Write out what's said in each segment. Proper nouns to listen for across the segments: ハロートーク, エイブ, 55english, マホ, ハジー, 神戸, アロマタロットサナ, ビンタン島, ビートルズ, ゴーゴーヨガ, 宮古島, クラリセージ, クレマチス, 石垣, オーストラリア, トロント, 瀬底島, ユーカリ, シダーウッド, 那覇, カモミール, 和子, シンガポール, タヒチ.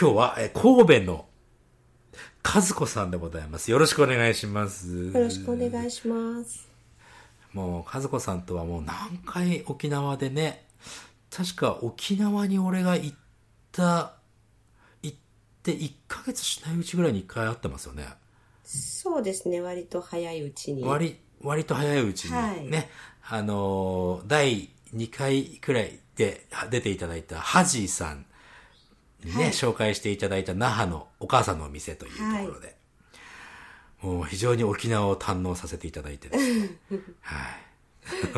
今日は神戸の和子さんでございます。よろしくお願いします。よろしくお願いします。もう和子さんとはもう何回沖縄でね、確か沖縄に俺が行って1ヶ月しないうちぐらいに1回会ってますよね。そうですね、割と早いうちに割と早いうちにね、はい、第2回くらいで出ていただいたハジーさんにね、はい、紹介していただいた那覇のお母さんのお店というところで、はい、もう非常に沖縄を堪能させていただいてですねは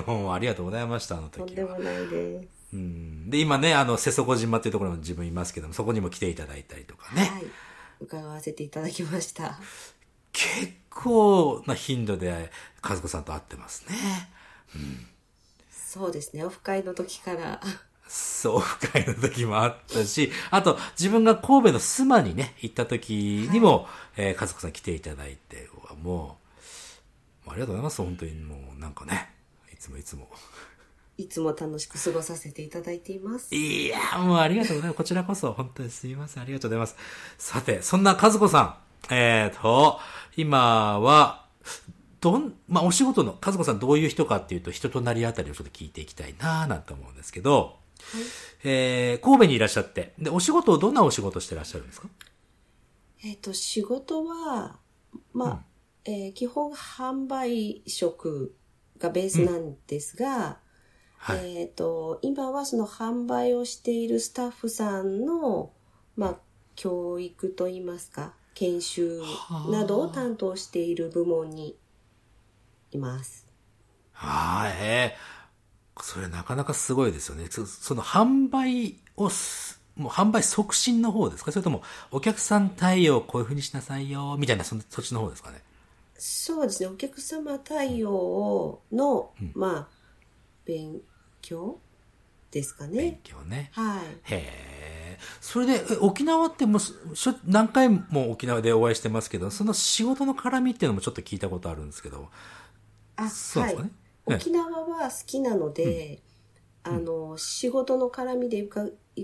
いもうありがとうございました。あの時はとんでもないです。うんで今ね瀬底島っていうところに自分いますけども、そこにも来ていただいたりとかね、はい、伺わせていただきました。結構な頻度で和子さんと会ってますね、うん、そうですね。オフ会の時からオフ会の時もあったし、あと自分が神戸の須磨にね行った時にも、はい和子さん来ていただいて、もうありがとうございます。本当にもうなんかねいつも楽しく過ごさせていただいています。いやもうありがとうございます。こちらこそ本当にすいません。ありがとうございます。さてそんな和子さん今はお仕事の和子さんどういう人かっていうと人となりあたりをちょっと聞いていきたいななんて思うんですけど、はい神戸にいらっしゃってでお仕事をどんなお仕事してらっしゃるんですか？仕事は基本販売職がベースなんですが、うんはい、今はその販売をしているスタッフさんの教育といいますか研修などを担当している部門にいます。それなかなかすごいですよね。その販売促進の方ですか？それともお客さん対応こういうふうにしなさいよみたいなそっちの方ですかね？そうですね。お客様対応の、うん、勉強ですかね。勉強ね。はい。へえ。それで沖縄ってもう何回も沖縄でお会いしてますけど、その仕事の絡みっていうのもちょっと聞いたことあるんですけど。あ、そうですかね。はい沖縄は好きなので、うん、仕事の絡みで行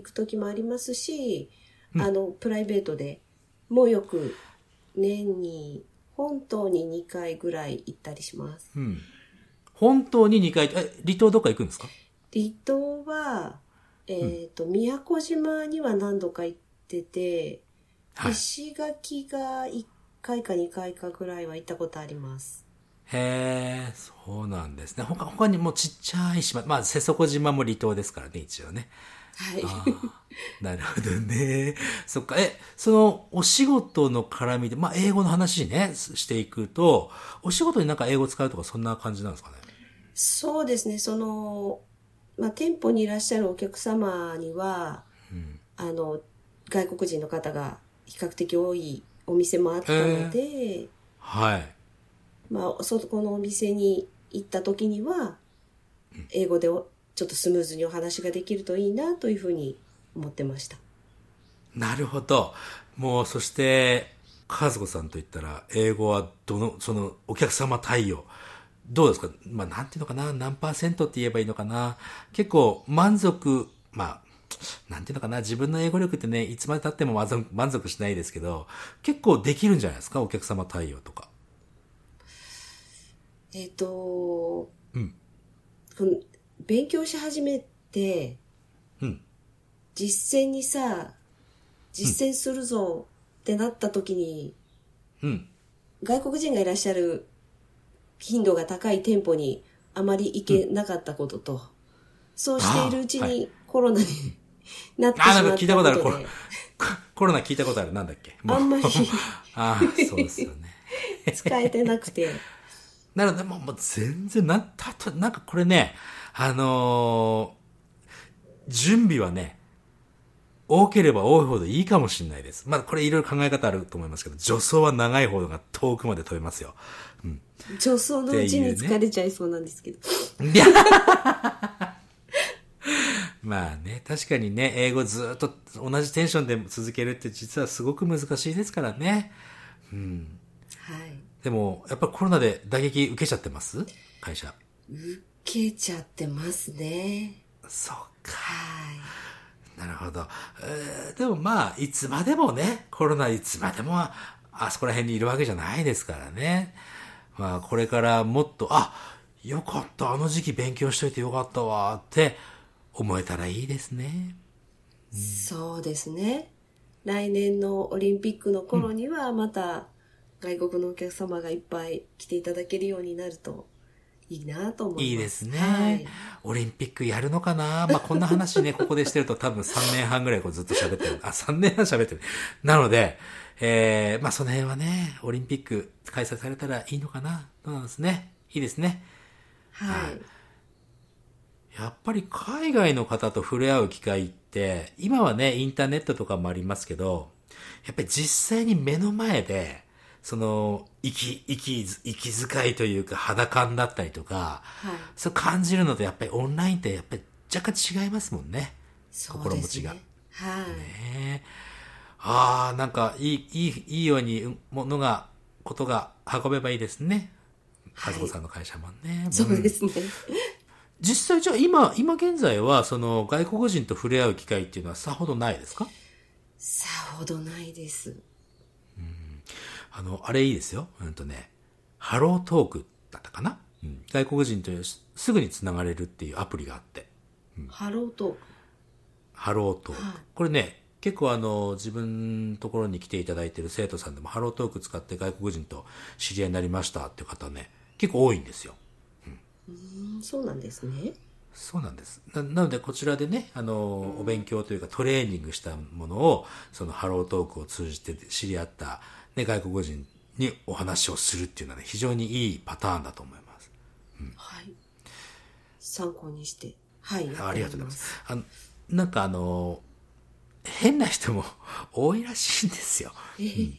く時もありますし、うん、プライベートでもうよく年に本島に2回ぐらい行ったりします、うん、本島に2回離島どっか行くんですか？離島は、宮古島には何度か行ってて、はい、石垣が1回か2回かぐらいは行ったことあります。へえ、そうなんですね。他にもちっちゃい島、瀬底島も離島ですからね、一応ね。はい。なるほどね。そっか。そのお仕事の絡みで、英語の話ねしていくと、お仕事になんか英語使うとかそんな感じなんですかね。そうですね。その店舗にいらっしゃるお客様には、うん、外国人の方が比較的多いお店もあったので、はい。そこのお店に行った時には英語でちょっとスムーズにお話ができるといいなというふうに思ってました。なるほど。もうそして和子さんといったら英語はそのお客様対応どうですか？なんていうのかな、何パーセントって言えばいいのかな。結構満足なんていうのかな、自分の英語力ってねいつまで経っても満足しないですけど、結構できるんじゃないですか、お客様対応とか。勉強し始めて、うん、実践するぞってなった時に、うん、外国人がいらっしゃる頻度が高い店舗にあまり行けなかったことと、うん、そうしているうちにコロナになってしまったことで、コロナ聞いたことある。なんだっけ、あんまりそうですよね使えてなくてなので、もう全然なんかこれね、準備はね、多ければ多いほどいいかもしれないです。これいろいろ考え方あると思いますけど、助走は長い方が遠くまで飛べますよ。うん。助走のうちに疲れちゃいそうなんですけど。いやね、確かにね、英語ずっと同じテンションで続けるって実はすごく難しいですからね。うん。はい。でもやっぱりコロナで打撃受けちゃってます？会社。受けちゃってますね。そっか。なるほど。でもまあ、いつまでもね、コロナいつまでもあそこら辺にいるわけじゃないですからね。まあ、これからもっと、あ、よかった、あの時期勉強しといてよかったわって思えたらいいですね。うん、そうですね。来年のオリンピックの頃にはまた外国のお客様がいっぱい来ていただけるようになるといいなと思います。いいですね、はい、オリンピックやるのかな、まあ、こんな話ねここでしてると多分3年半ぐらいこうずっと喋ってる、あ、3年半喋ってるなので、まあ、その辺はねオリンピック開催されたらいいのかな、どうなんですね、いいですね、はい、はい、やっぱり海外の方と触れ合う機会って、今はね、インターネットとかもありますけど、やっぱり実際に目の前で、その、息遣いというか、肌感だったりとか、はい、そう感じるのと、やっぱりオンラインって、やっぱり若干違いますもんね。そうですね。心持ちが。はい。ね、ああ、なんか、いいように、ことが運べばいいですね。和子さんの会社もね。はい、そうですね。実際じゃあ今現在はその外国人と触れ合う機会っていうのはさほどないですか？さほどないです。うん、あれいいですよ。ハロートークだったかな？うん、外国人とすぐにつながれるっていうアプリがあって。うん、ハロートーク。ハロートーク。はい、これね結構自分のところに来ていただいている生徒さんでもハロートーク使って外国人と知り合いになりましたっていう方ね結構多いんですよ。そうなんですね。そうなんです。なのでこちらでね、お勉強というかトレーニングしたものをそのハロートークを通じて知り合った、ね、外国人にお話をするっていうのは、ね、非常にいいパターンだと思います。うん、はい。参考にして、はい。ありがとうございます。なんか変な人も多いらしいんですよ。うん、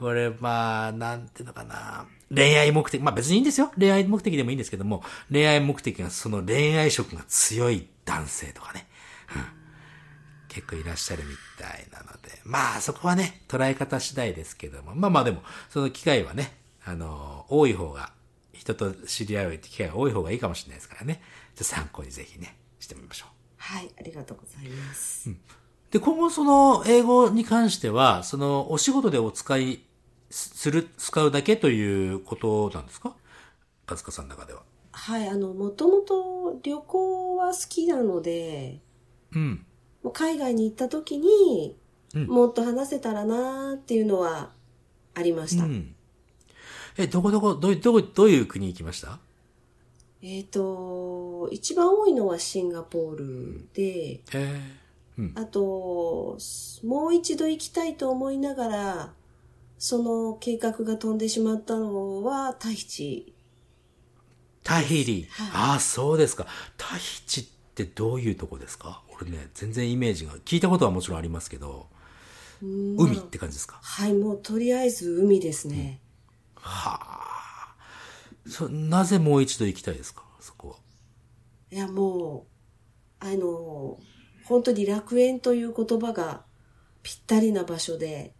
これまあなんていうのかな。恋愛目的、まあ別にいいんですよ。恋愛目的でもいいんですけども、恋愛目的がその恋愛色が強い男性とかね、うん、結構いらっしゃるみたいなので、まあそこはね、捉え方次第ですけども、まあまあでも、その機会はね、多い方が、人と知り合う機会が多い方がいいかもしれないですからね、ちょっと参考にぜひね、してみましょう。はい、ありがとうございます。うん、で、今後その英語に関しては、そのお仕事でお使い、使うだけということなんですか？和子さんの中では。はい、もともと旅行は好きなので、うん、もう海外に行った時に、うん、もっと話せたらなーっていうのはありました。うん、どういう国行きました？一番多いのはシンガポールで、うん、あと、もう一度行きたいと思いながら、その計画が飛んでしまったのはタヒチ、はい、ああそうですか。タヒチってどういうとこですか？俺ね全然イメージが聞いたことはもちろんありますけど、海って感じですか？はいもうとりあえず海ですね。うん、はあ。なぜもう一度行きたいですか？そこは。いやもう本当に楽園という言葉がぴったりな場所で。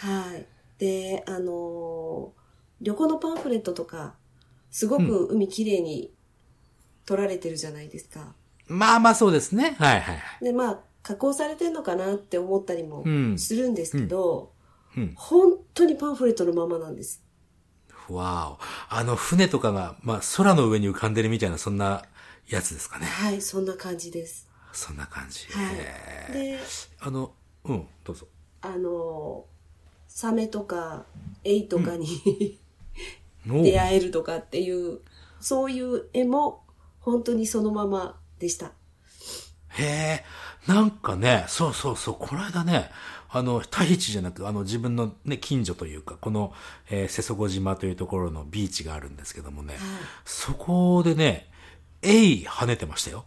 はい。で、旅行のパンフレットとか、すごく海きれいに撮られてるじゃないですか。うん、まあまあそうですね。はいはいはい。で、まあ、加工されてんのかなって思ったりもするんですけど、うんうんうん、本当にパンフレットのままなんです。わお。船とかが、まあ空の上に浮かんでるみたいな、そんなやつですかね。はい、そんな感じです。そんな感じ。はい。で、うん、どうぞ。サメとかエイとかに、うん、出会えるとかっていうそういう絵も本当にそのままでした。へえ、なんかね、そうそうそうこの間ね、タヒチじゃなく自分のね近所というかこの、瀬底島というところのビーチがあるんですけどもね、はい、そこでねエイ跳ねてましたよ。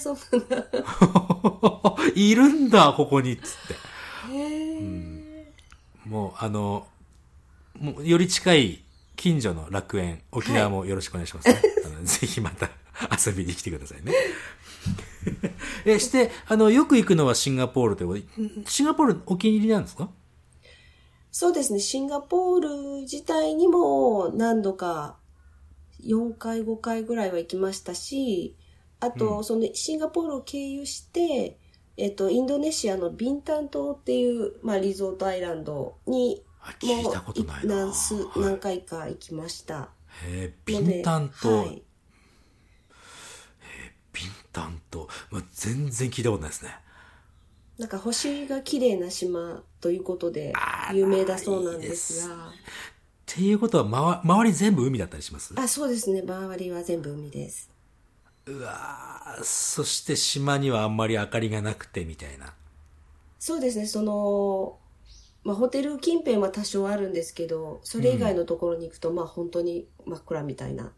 そうなんだ。いるんだここにっつって。うんもうもうより近い近所の楽園沖縄もよろしくお願いしますね、はい、ぜひまた遊びに来てくださいねしてよく行くのはシンガポールということでシンガポールお気に入りなんですか？そうですねシンガポール自体にも何度か4回5回ぐらいは行きましたしあと、うん、そのシンガポールを経由して、インドネシアのビンタン島っていう、まあ、リゾートアイランドにも何回か行きました。へえ、ビンタン島。はい、ビンタン島、まあ、全然聞いたことないですね。なんか星が綺麗な島ということで有名だそうなんですが。いいですっていうことは、周り全部海だったりします？あ、そうですね、周りは全部海です。うわ、そして島にはあんまり明かりがなくてみたいな。そうですね、その、まあ、ホテル近辺は多少あるんですけど、それ以外のところに行くと、まあ本当に真っ暗みたいなと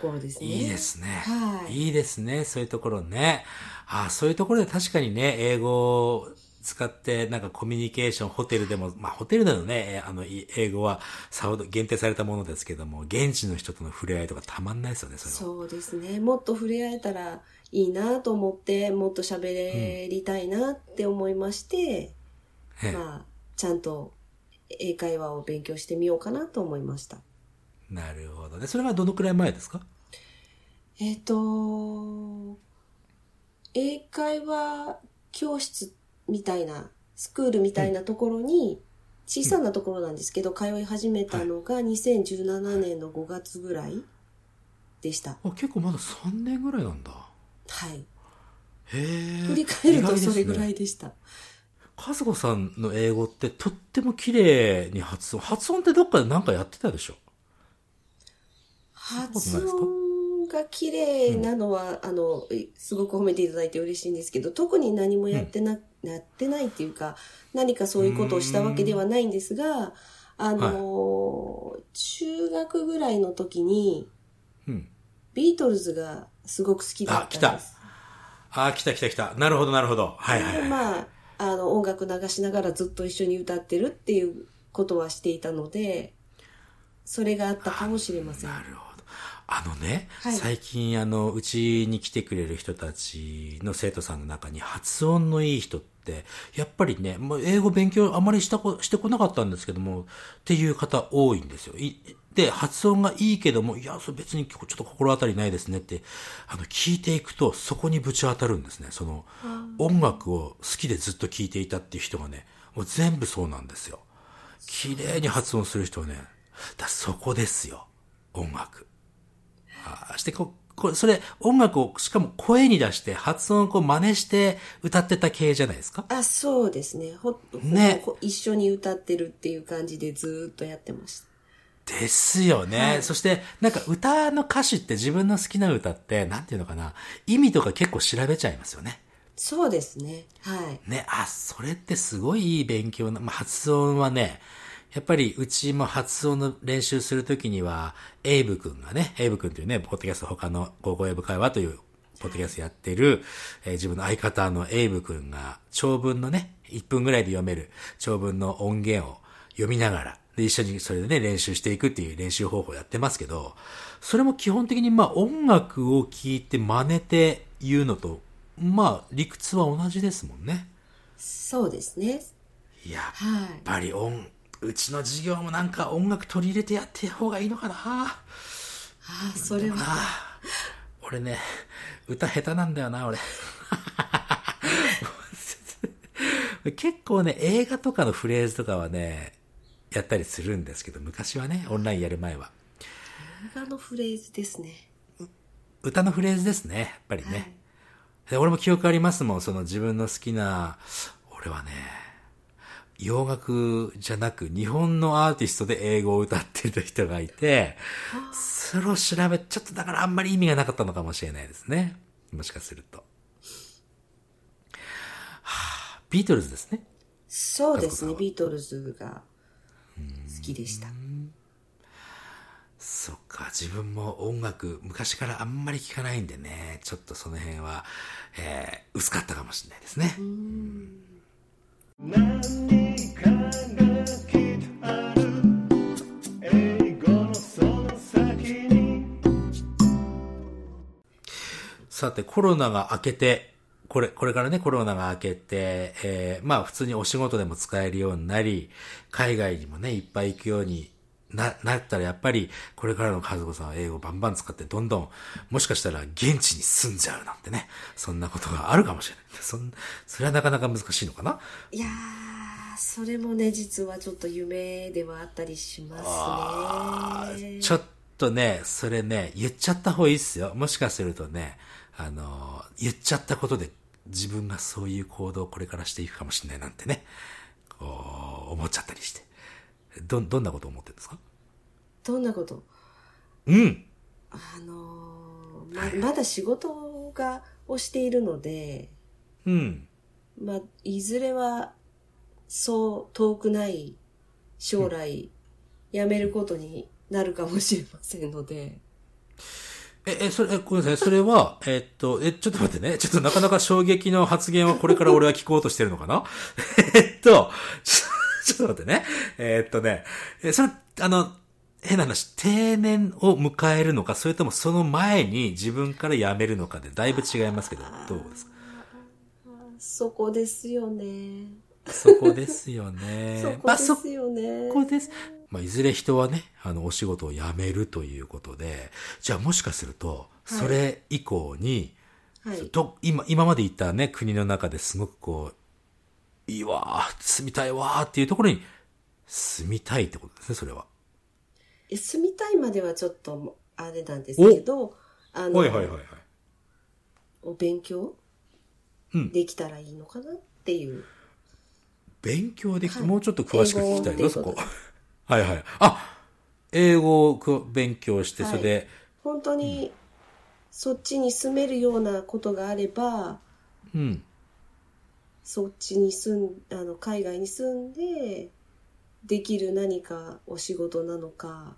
ころですね。いいですね、はい、いいですね、そういうところね。あ、そういうところで確かにね、英語を使ってなんかコミュニケーション、ホテルでも、まあホテルでのね、英語はさほど限定されたものですけども、現地の人との触れ合いとかたまんないですよね、それは。そうですね、もっと触れ合えたらいいなと思って、もっと喋りたいなって思いまして、うん、まあちゃんと英会話を勉強してみようかなと思いました。なるほどね。それはどのくらい前ですか？英会話教室みたいな、スクールみたいなところに、小さなところなんですけど、うん、通い始めたのが2017年の5月ぐらいでした。あ、結構まだ3年ぐらいなんだ。はい。へえ。振り返るとそれぐらいでした。和子さんの英語ってとっても綺麗に発音ってどっかで何かやってたでしょ？発音が綺麗なのは、うん、すごく褒めていただいて嬉しいんですけど、特に何もやってないっていうか、何かそういうことをしたわけではないんですが、はい、中学ぐらいの時に、うん、ビートルズがすごく好きだったんです。来た。なるほど、はいはい、はい。まあ音楽流しながらずっと一緒に歌ってるっていうことはしていたので、それがあったかもしれません。なるほど。ね、はい、最近うちに来てくれる人たちの生徒さんの中に発音のいい人ってやっぱりね、もう英語勉強あまりしてこなかったんですけどもっていう方多いんですよ。で、発音がいいけども、いや、それ別にちょっと心当たりないですねって聞いていくと、そこにぶち当たるんですね。その音楽を好きでずっと聞いていたっていう人がね、もう全部そうなんですよ。綺麗に発音する人はね、そこですよ、音楽。あ、してそれ音楽をしかも声に出して発音をこう真似して歌ってた系じゃないですか？あ、そうですね。ね、一緒に歌ってるっていう感じでずっとやってました。ですよね、はい。そしてなんか歌の歌詞って、自分の好きな歌ってなんていうのかな、意味とか結構調べちゃいますよね。そうですね。はい。ね、あ、それってすごいいい勉強な、まあ、発音はね。やっぱりうちも発音の練習するときには、エイブ君というね、ポッドキャスト、他の高校英語会話というポッドキャストやってる、自分の相方のエイブ君が長文のね、1分ぐらいで読める長文の音源を読みながら、で、一緒にそれでね、練習していくっていう練習方法をやってますけど、それも基本的にまあ音楽を聴いて真似て言うのと、まあ理屈は同じですもんね。そうですね。やっぱりはい、うちの授業もなんか音楽取り入れてやってる方がいいのかな。あ、それは。俺ね、歌下手なんだよな、俺。結構ね、映画とかのフレーズとかはね、やったりするんですけど、昔はね、オンラインやる前は。映画のフレーズですね。歌のフレーズですね、やっぱりね。はい、俺も記憶ありますもん、その自分の好きな、俺はね、洋楽じゃなく日本のアーティストで英語を歌ってる人がいて、それを調べ、ちょっとだからあんまり意味がなかったのかもしれないですね、もしかすると。はあ、ビートルズですね。そうですね、ビートルズが好きでした。そっか、自分も音楽昔からあんまり聞かないんでね、ちょっとその辺は、薄かったかもしれないですね。何かがきっとある、英語のその先に。さて、コロナが明けて、これからね、コロナが明けて、まあ普通にお仕事でも使えるようになり、海外にもね、いっぱい行くようになったらやっぱりこれからの和子さんは英語をバンバン使ってどんどんもしかしたら現地に住んじゃうなんてね、そんなことがあるかもしれない。それはなかなか難しいのかな。いやー、それもね実はちょっと夢ではあったりしますね。ちょっとねそれね言っちゃった方がいいっすよ。もしかするとね言っちゃったことで自分がそういう行動をこれからしていくかもしれないなんてね、こう思っちゃったりして。どんなことを思ってるんですか？どんなこと？うん。まだ仕事をしているので、うん。まあいずれはそう遠くない将来、辞めることになるかもしれませんので。ごめんなさい。それは、ちょっと待ってね。ちょっとなかなか衝撃の発言はこれから俺は聞こうとしてるのかな？ちょっと待ってね。それ、変な話、定年を迎えるのか、それともその前に自分から辞めるのかで、だいぶ違いますけど、どうですか？そこですよね。そこですよね。そこですよね。そこです。まあ、いずれ人はね、お仕事を辞めるということで、じゃあもしかすると、それ以降に、はい、今までいたね、国の中ですごくこう、いいわー、住みたいわーっていうところに住みたいってことですね、それは。住みたいまではちょっとあれなんですけど、はいはいはいはい、お勉強、うん、できたらいいのかなっていう。勉強できて、はい、もうちょっと詳しく聞きたいな、そこ。はいはい。あ、英語を勉強して、それで、はい、本当に、うん、そっちに住めるようなことがあれば、うん。そっちに海外に住んでできる何かお仕事なのか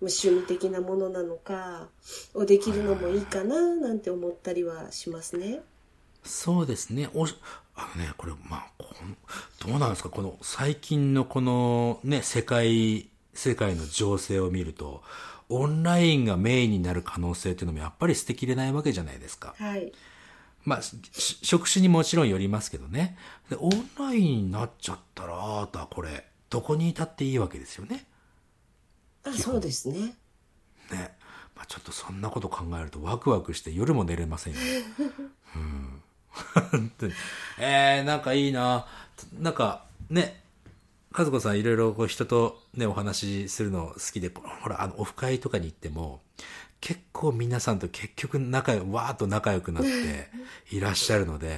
趣味的なものなのかをできるのもいいかななんて思ったりはしますね。そうですね。これどうなんですか、この最近のこのね世界の情勢を見るとオンラインがメインになる可能性っていうのもやっぱり捨てきれないわけじゃないですか。はい、まあ、職種にもちろんよりますけどね。で、オンラインになっちゃったら、あとはこれ、どこにいたっていいわけですよね。あ、そうですね。ね。まあ、ちょっとそんなこと考えるとワクワクして夜も寝れませんよね。うん。本当に。なんかいいな。なんか、ね。和子さんいろいろこう人とね、お話しするの好きで、ほら、オフ会とかに行っても、結構皆さんと結局わーっと仲良くなっていらっしゃるので、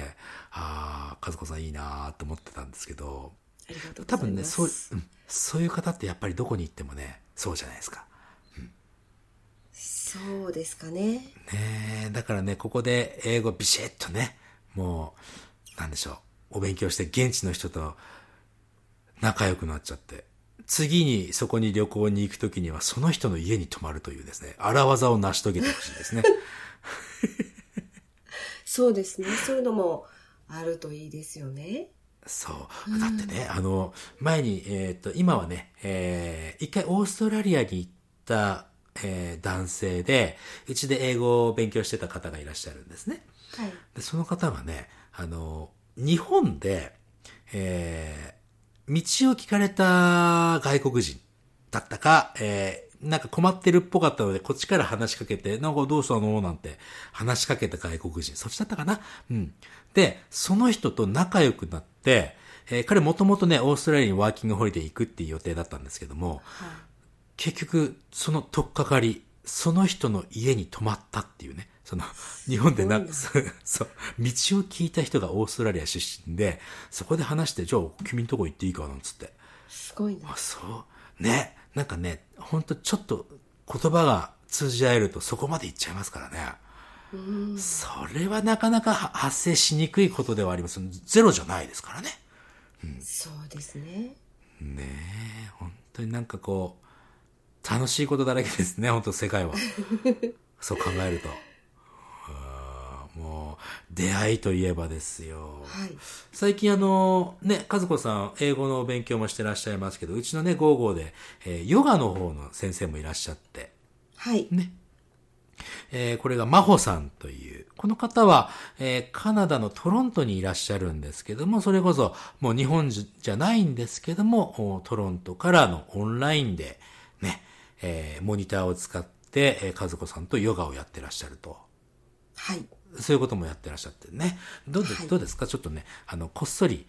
ああ、和子さんいいなーと思ってたんですけど、ありがとうございます。多分ね、そういう方ってやっぱりどこに行ってもね、そうじゃないですか。うん、そうですかね。ねえ、だからね、ここで英語ビシッとね、もう、なんでしょう、お勉強して現地の人と仲良くなっちゃって。次にそこに旅行に行くときにはその人の家に泊まるというですね、荒技を成し遂げてほしいですね。そうですね。そういうのもあるといいですよね。そう。だってね、前に、今はね、一回オーストラリアに行った、男性で、うちで英語を勉強してた方がいらっしゃるんですね。はい。で、その方がね、日本で、道を聞かれた外国人だったか、なんか困ってるっぽかったので、こっちから話しかけて、なんかどうしたのなんて話しかけた外国人。そっちだったかな。うん。で、その人と仲良くなって、彼もともとね、オーストラリアにワーキングホリデー行くっていう予定だったんですけども、はい、結局、その取っかかり、その人の家に泊まったっていうね。日本でそう、道を聞いた人がオーストラリア出身で、そこで話して、じゃあ、君んとこ行っていいかなんつって。すごいな。あ、そう。ね。なんかね、ほんとちょっと言葉が通じ合えるとそこまで行っちゃいますからね。うん。それはなかなか発生しにくいことではあります。ゼロじゃないですからね。うん、そうですね。ねえ、本当になんかこう、楽しいことだらけですね、本当世界は。そう考えると。もう、出会いといえばですよ。はい、最近ね、和子さん、英語の勉強もしてらっしゃいますけど、うちのね、ゴーゴーで、ヨガの方の先生もいらっしゃって。はい。ね。これがマホさんという、この方は、カナダのトロントにいらっしゃるんですけども、それこそ、もう日本じゃないんですけども、トロントからのオンラインで、ね、モニターを使って、和子さんとヨガをやってらっしゃると。はい。そういうこともやってらっしゃってね。どうですか、ちょっとね、こっそり、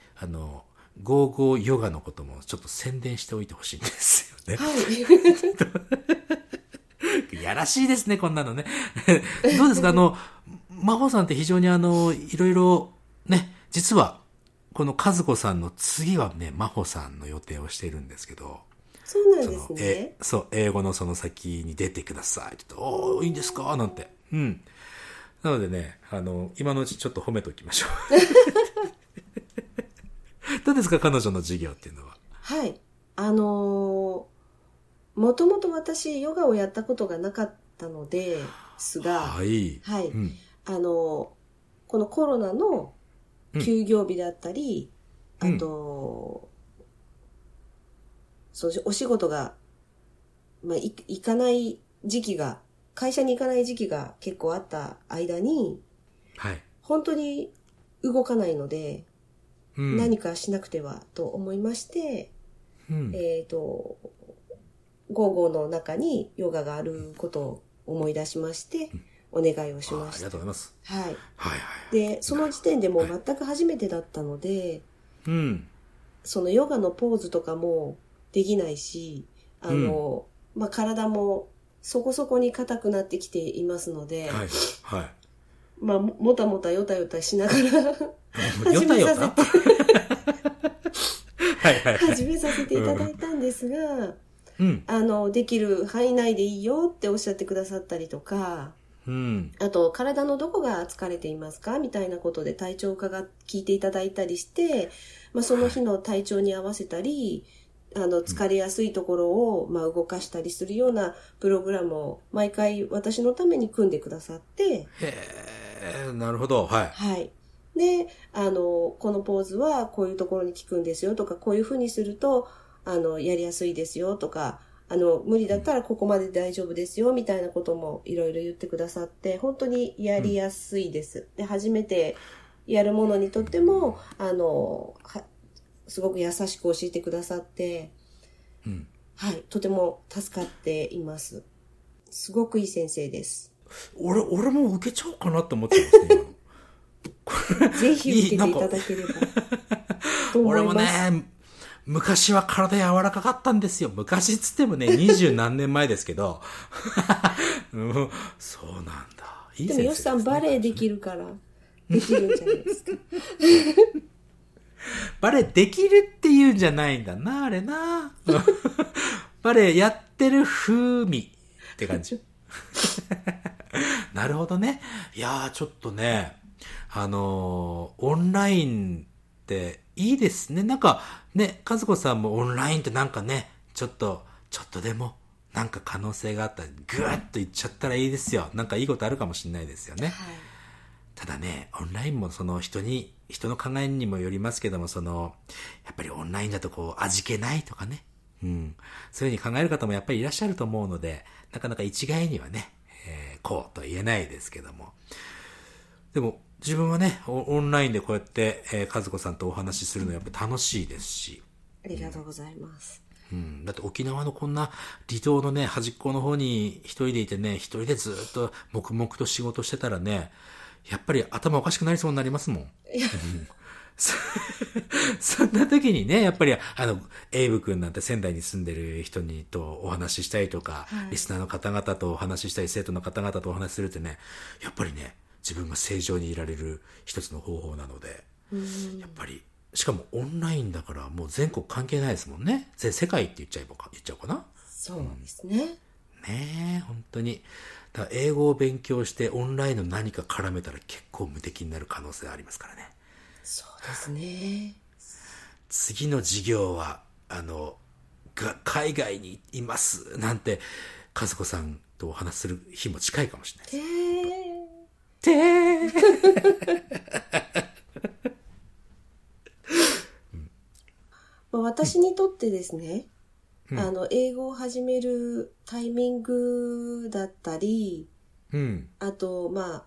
ゴーゴーヨガのこともちょっと宣伝しておいてほしいんですよね。はい。やらしいですね、こんなのね。どうですか、真帆さんって非常にいろいろね、実は、この和子さんの次はね、真帆さんの予定をしているんですけど。そうなんですね。そう、英語のその先に出てください。ちょっと、いいんですかなんて。うん。なのでね、今のうちちょっと褒めておきましょう。どうですか、彼女の授業っていうのは。はい。もともと私、ヨガをやったことがなかったのですが、はい。はい。うん、このコロナの休業日だったり、うん、あと、うん、そう、お仕事が、まあ、行かない時期が、会社に行かない時期が結構あった間に、はい、本当に動かないので、うん、何かしなくてはと思いまして、うん、ゴーゴーの中にヨガがあることを思い出しまして、うん、お願いをしました。ありがとうございます。はい。はいはいはい、で、その時点でもう全く初めてだったので、はい、そのヨガのポーズとかもできないし、うん、まあ、体もそこそこに硬くなってきていますので、はいはい、まあもたもたよたよたしながら始めさせて始めさせていただいたんですが、うん、できる範囲内でいいよっておっしゃってくださったりとか、うん、あと体のどこが疲れていますかみたいなことで体調科が聞いていただいたりして、まあ、その日の体調に合わせたり。はい、疲れやすいところを、まあ、動かしたりするようなプログラムを毎回私のために組んでくださって。へー、なるほど。はい。はい。で、このポーズはこういうところに効くんですよとか、こういうふうにすると、やりやすいですよとか、無理だったらここまで大丈夫ですよみたいなこともいろいろ言ってくださって、本当にやりやすいです。うん、で、初めてやるものにとっても、すごく優しく教えてくださって、うん、はい、とても助かっています。すごくいい先生です。俺も受けちゃおうかなって思ってますね。ぜひ受けていただければと思います。俺もね、昔は体柔らかかったんですよ。昔っつってもね、20何年前ですけど。うん、そうなんだ。いい先生ですね。でもよしさんバレエできるから、できるんじゃないですか。バレエできるっていうんじゃないんだな、あれな。バレエやってる風味って感じ。なるほどね。いやー、ちょっとね、オンラインっていいですね。なんかね、和子さんもオンラインってなんかね、ちょっとでもなんか可能性があったらぐーっといっちゃったらいいですよ。なんかいいことあるかもしれないですよね。はい、ただね、オンラインもその人の考えにもよりますけども、やっぱりオンラインだとこう、味気ないとかね。うん。そういうふうに考える方もやっぱりいらっしゃると思うので、なかなか一概にはね、こうと言えないですけども。でも、自分はね、オンラインでこうやって、和子さんとお話しするのやっぱ楽しいですし。ありがとうございます。うん。だって沖縄のこんな離島のね、端っこの方に一人でいてね、一人でずっと黙々と仕事してたらね、やっぱり頭おかしくなりそうになりますもん。そんな時にね、やっぱりエイブ君なんて仙台に住んでる人にとお話ししたりとか、はい、リスナーの方々とお話ししたり、生徒の方々とお話しするってね、やっぱりね、自分が正常にいられる一つの方法なので、やっぱり、しかもオンラインだからもう全国関係ないですもんね。全世界って言っちゃおうかな。そうですね。ねえ、本当に。だから英語を勉強してオンラインの何か絡めたら結構無敵になる可能性ありますからね。そうですね。次の授業は、海外にいますなんて、和子さんとお話しする日も近いかもしれないです。私にとってですね、英語を始めるタイミングだったり、うん、あと、まあ、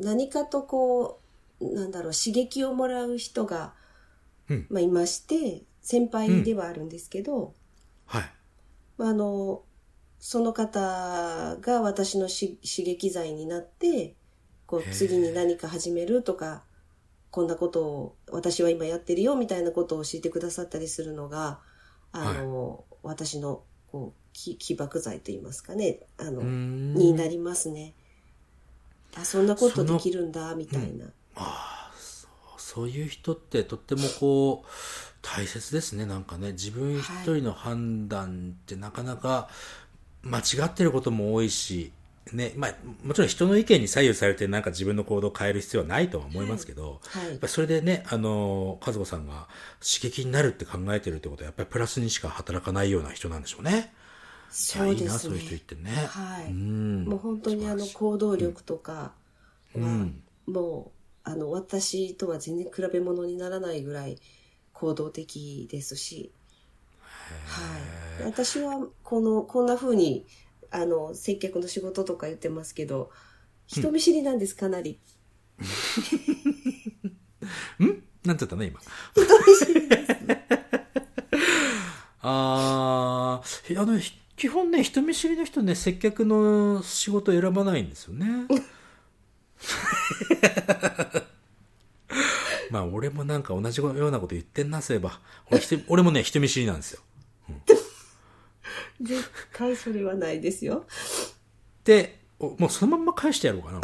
何かとこう、刺激をもらう人が、うん、まあ、いまして、先輩ではあるんですけど、うん、はい。その方が私の刺激剤になって、こう次に何か始めるとか、こんなことを私は今やってるよみたいなことを教えてくださったりするのが、はい、私のこう起爆剤といいますかね、になりますね。あ、そんなことできるんだみたいな。そういう人ってとってもこう大切ですね。なんかね、自分一人の判断ってなかなか間違ってることも多いし、ね、まあもちろん人の意見に左右されてなんか自分の行動を変える必要はないとは思いますけど、はいはい、やっぱそれでね、和子さんが刺激になるって考えてるってことはやっぱりプラスにしか働かないような人なんでしょうね。そうですね。いいな、そういう人ってね。はい。うん、もう本当に行動力とかは、うん、もう私とは全然比べ物にならないぐらい行動的ですし、はい。私はこんな風に接客の仕事とか言ってますけど、人見知りなんです、かなり。うん？なんて言ったの今。人見知りです。基本ね、人見知りの人ね、接客の仕事選ばないんですよね。まあ俺もなんか同じようなこと言ってんな、そういえば。俺もね、人見知りなんですよ、うん、絶対それはないですよ。でもうそのまんま返してやろうかな。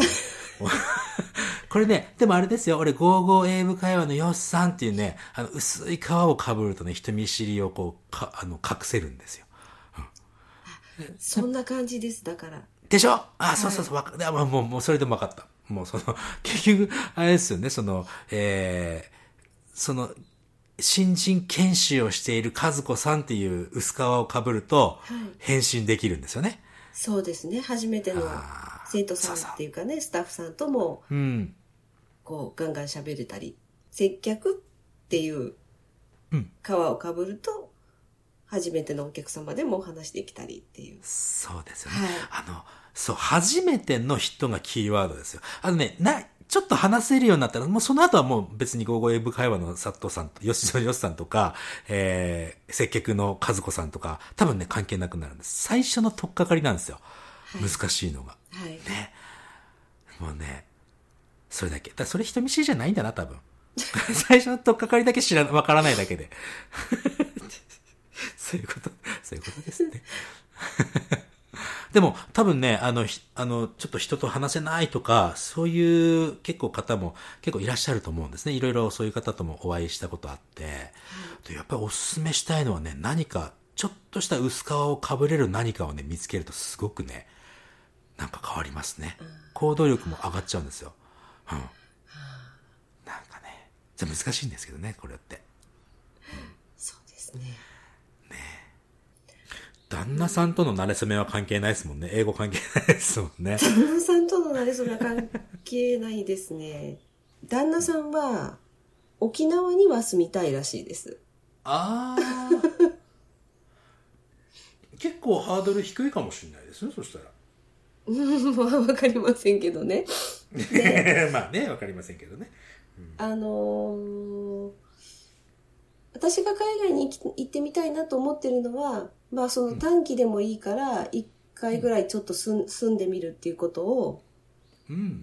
これね、でもあれですよ、俺55英語会話のよっさんっていうね、薄い皮をかぶるとね、人見知りをこう隠せるんですよ、うん、そんな感じです。だからでしょ。はい、そうわかった。もうそれでもわかった。もう結局あれですよね、新人研修をしている和子さんっていう薄皮をかぶると変身できるんですよね、はい、そうですね。初めての生徒さんっていうかね、スタッフさんともこうガンガン喋れたり、接客っていう皮をかぶると初めてのお客様でもお話できたりっていう。そうですよね、はい、そう、初めての人がキーワードですよ。ね、ちょっと話せるようになったら、もうその後はもう別に55英語会話の佐藤さんと、吉野よしさんとか、接客の和子さんとか、多分ね、関係なくなるんです。最初の取っかかりなんですよ。はい、難しいのが。はい、ね。もうね、それだけ。だからそれ人見知りじゃないんだな、多分。最初の取っかかりだけわからないだけで。そういうことですね。でも多分ね、ちょっと人と話せないとか、そういう結構方も結構いらっしゃると思うんですね。いろいろそういう方ともお会いしたことあって、でやっぱりおすすめしたいのはね、何かちょっとした薄皮をかぶれる何かをね見つけるとすごくね、なんか変わりますね。行動力も上がっちゃうんですよ。うん。なんかね、じゃあ難しいんですけどね、これって。うん、そうですね。旦那さんとの馴れ初めは関係ないですもんね。英語関係ないですもんね。旦那さんとの馴れ初めは関係ないですね。旦那さんは沖縄には住みたいらしいです。ああ。結構ハードル低いかもしれないですね、そしたら。まあ分かりませんけどね。まあね、分かりませんけどね、うん、私が海外に行ってみたいなと思ってるのは、まあその短期でもいいから一回ぐらいちょっと住んでみるっていうことを、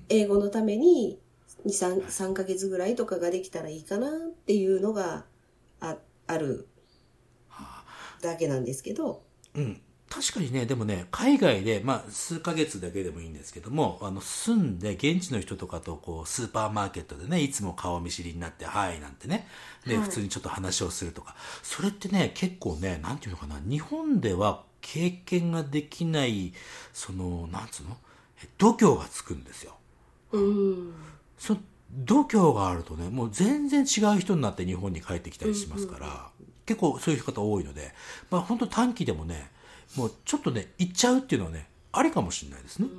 英語のために3ヶ月ぐらいとかができたらいいかなっていうのが あるだけなんですけど、うん、確かにね。でもね、海外で、まあ、数ヶ月だけでもいいんですけども、住んで現地の人とかとこうスーパーマーケットでね、いつも顔見知りになって「はい」なんてね、で普通にちょっと話をするとか、はい、それってね結構ね、なんていうのかな、日本では経験ができない、そのなんつうの、度胸がつくんですよ。うん。その度胸があるとね、もう全然違う人になって日本に帰ってきたりしますから、うんうん、結構そういう方多いので、まあ本当短期でもね、もうちょっとね行っちゃうっていうのはね、ありかもしれないですね、う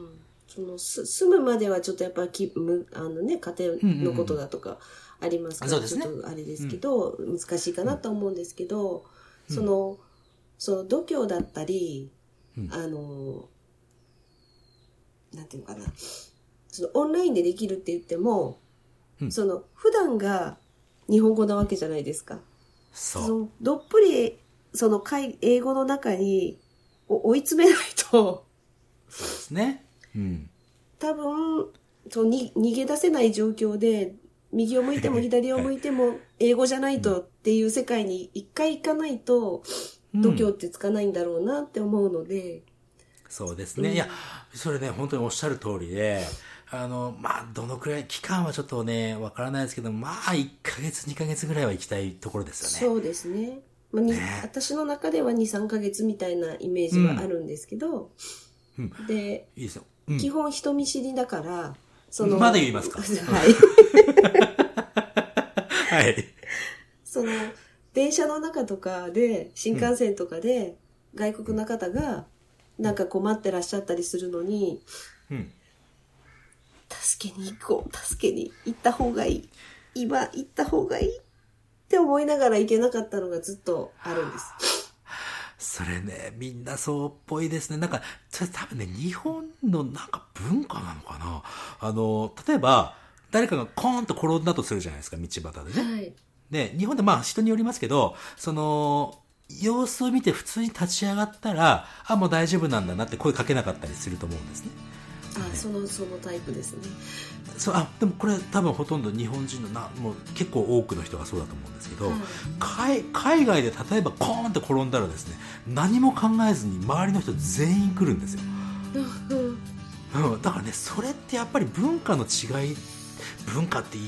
ん、住むまではちょっとやっぱりね、家庭のことだとかありますから、うんうんうん、ちょっとあれですけど、うん、難しいかなと思うんですけど、うん、その度胸だったり、うん、なんていうのかな、そのオンラインでできるって言っても、うん、その普段が日本語なわけじゃないですか。そう。どっぷりその英語の中に追い詰めないとそうですね、うん、多分そうに逃げ出せない状況で右を向いても左を向いても英語じゃないとっていう世界に一回行かないと度胸ってつかないんだろうなって思うので、うん、そうですね、うん、いやそれね本当におっしゃる通りでまあ、どのくらい期間はちょっとねわからないですけど、まあ1ヶ月2ヶ月ぐらいは行きたいところですよね。そうですね、まあ、ね、私の中では 2,3 ヶ月みたいなイメージはあるんですけど、うんうん、で、いいですよ、うん、基本人見知りだからそのまだ言いますかはい、はい、その電車の中とかで新幹線とかで外国の方がなんか困ってらっしゃったりするのに、うん、助けに行こう、助けに行った方がいい、今行った方がいいって思いながら行けなかったのがずっとあるんです。それね、みんなそうっぽいですね。なんかそれ多分ね、日本のなんか文化なのかな。例えば誰かがコーンと転んだとするじゃないですか、道端でね、はい、で日本でまあ人によりますけど、その様子を見て普通に立ち上がったら、あ、もう大丈夫なんだなって声かけなかったりすると思うんですね。あ、そのタイプですね。そう、あ、でもこれ多分ほとんど日本人のもう結構多くの人がそうだと思うんですけど、はい、海外で例えばコーンって転んだらですね、何も考えずに周りの人全員来るんですよだからね、それってやっぱり文化の違い、文化って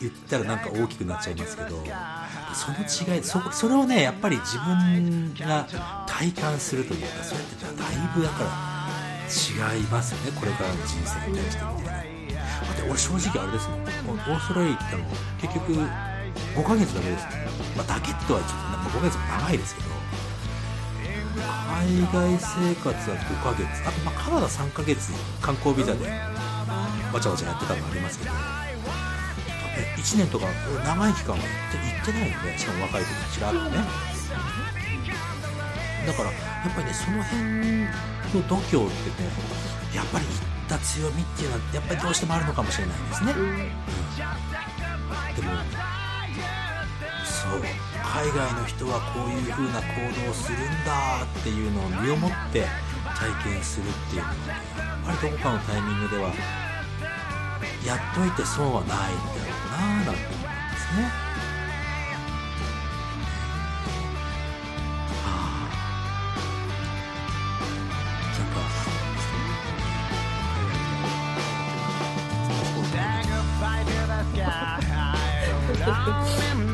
言ったらなんか大きくなっちゃいますけど、その違い、それをねやっぱり自分が体感するというか、それってだいぶだから違いますよね、これからの人生に対してみたいな。だって俺正直あれですもん、オーストラリア行ったの結局5ヶ月だけですね、まあ、だけとはちょっと5ヶ月も長いですけど、海外生活は5ヶ月、あとまあカナダ3ヶ月観光ビザでわちゃわちゃやってたのありますけど、1年とか長い期間は行ってないので、しかも若い時にちらっとね、だからやっぱりね、その辺の度胸ってね、やっぱり行った強みっていうのはやっぱりどうしてもあるのかもしれないですね、うん、でもそう、海外の人はこういう風な行動をするんだっていうのを身をもって体験するっていうのは、ね、やっぱりどこかのタイミングではやっといて損はないんだろうなぁなんて思うんですね。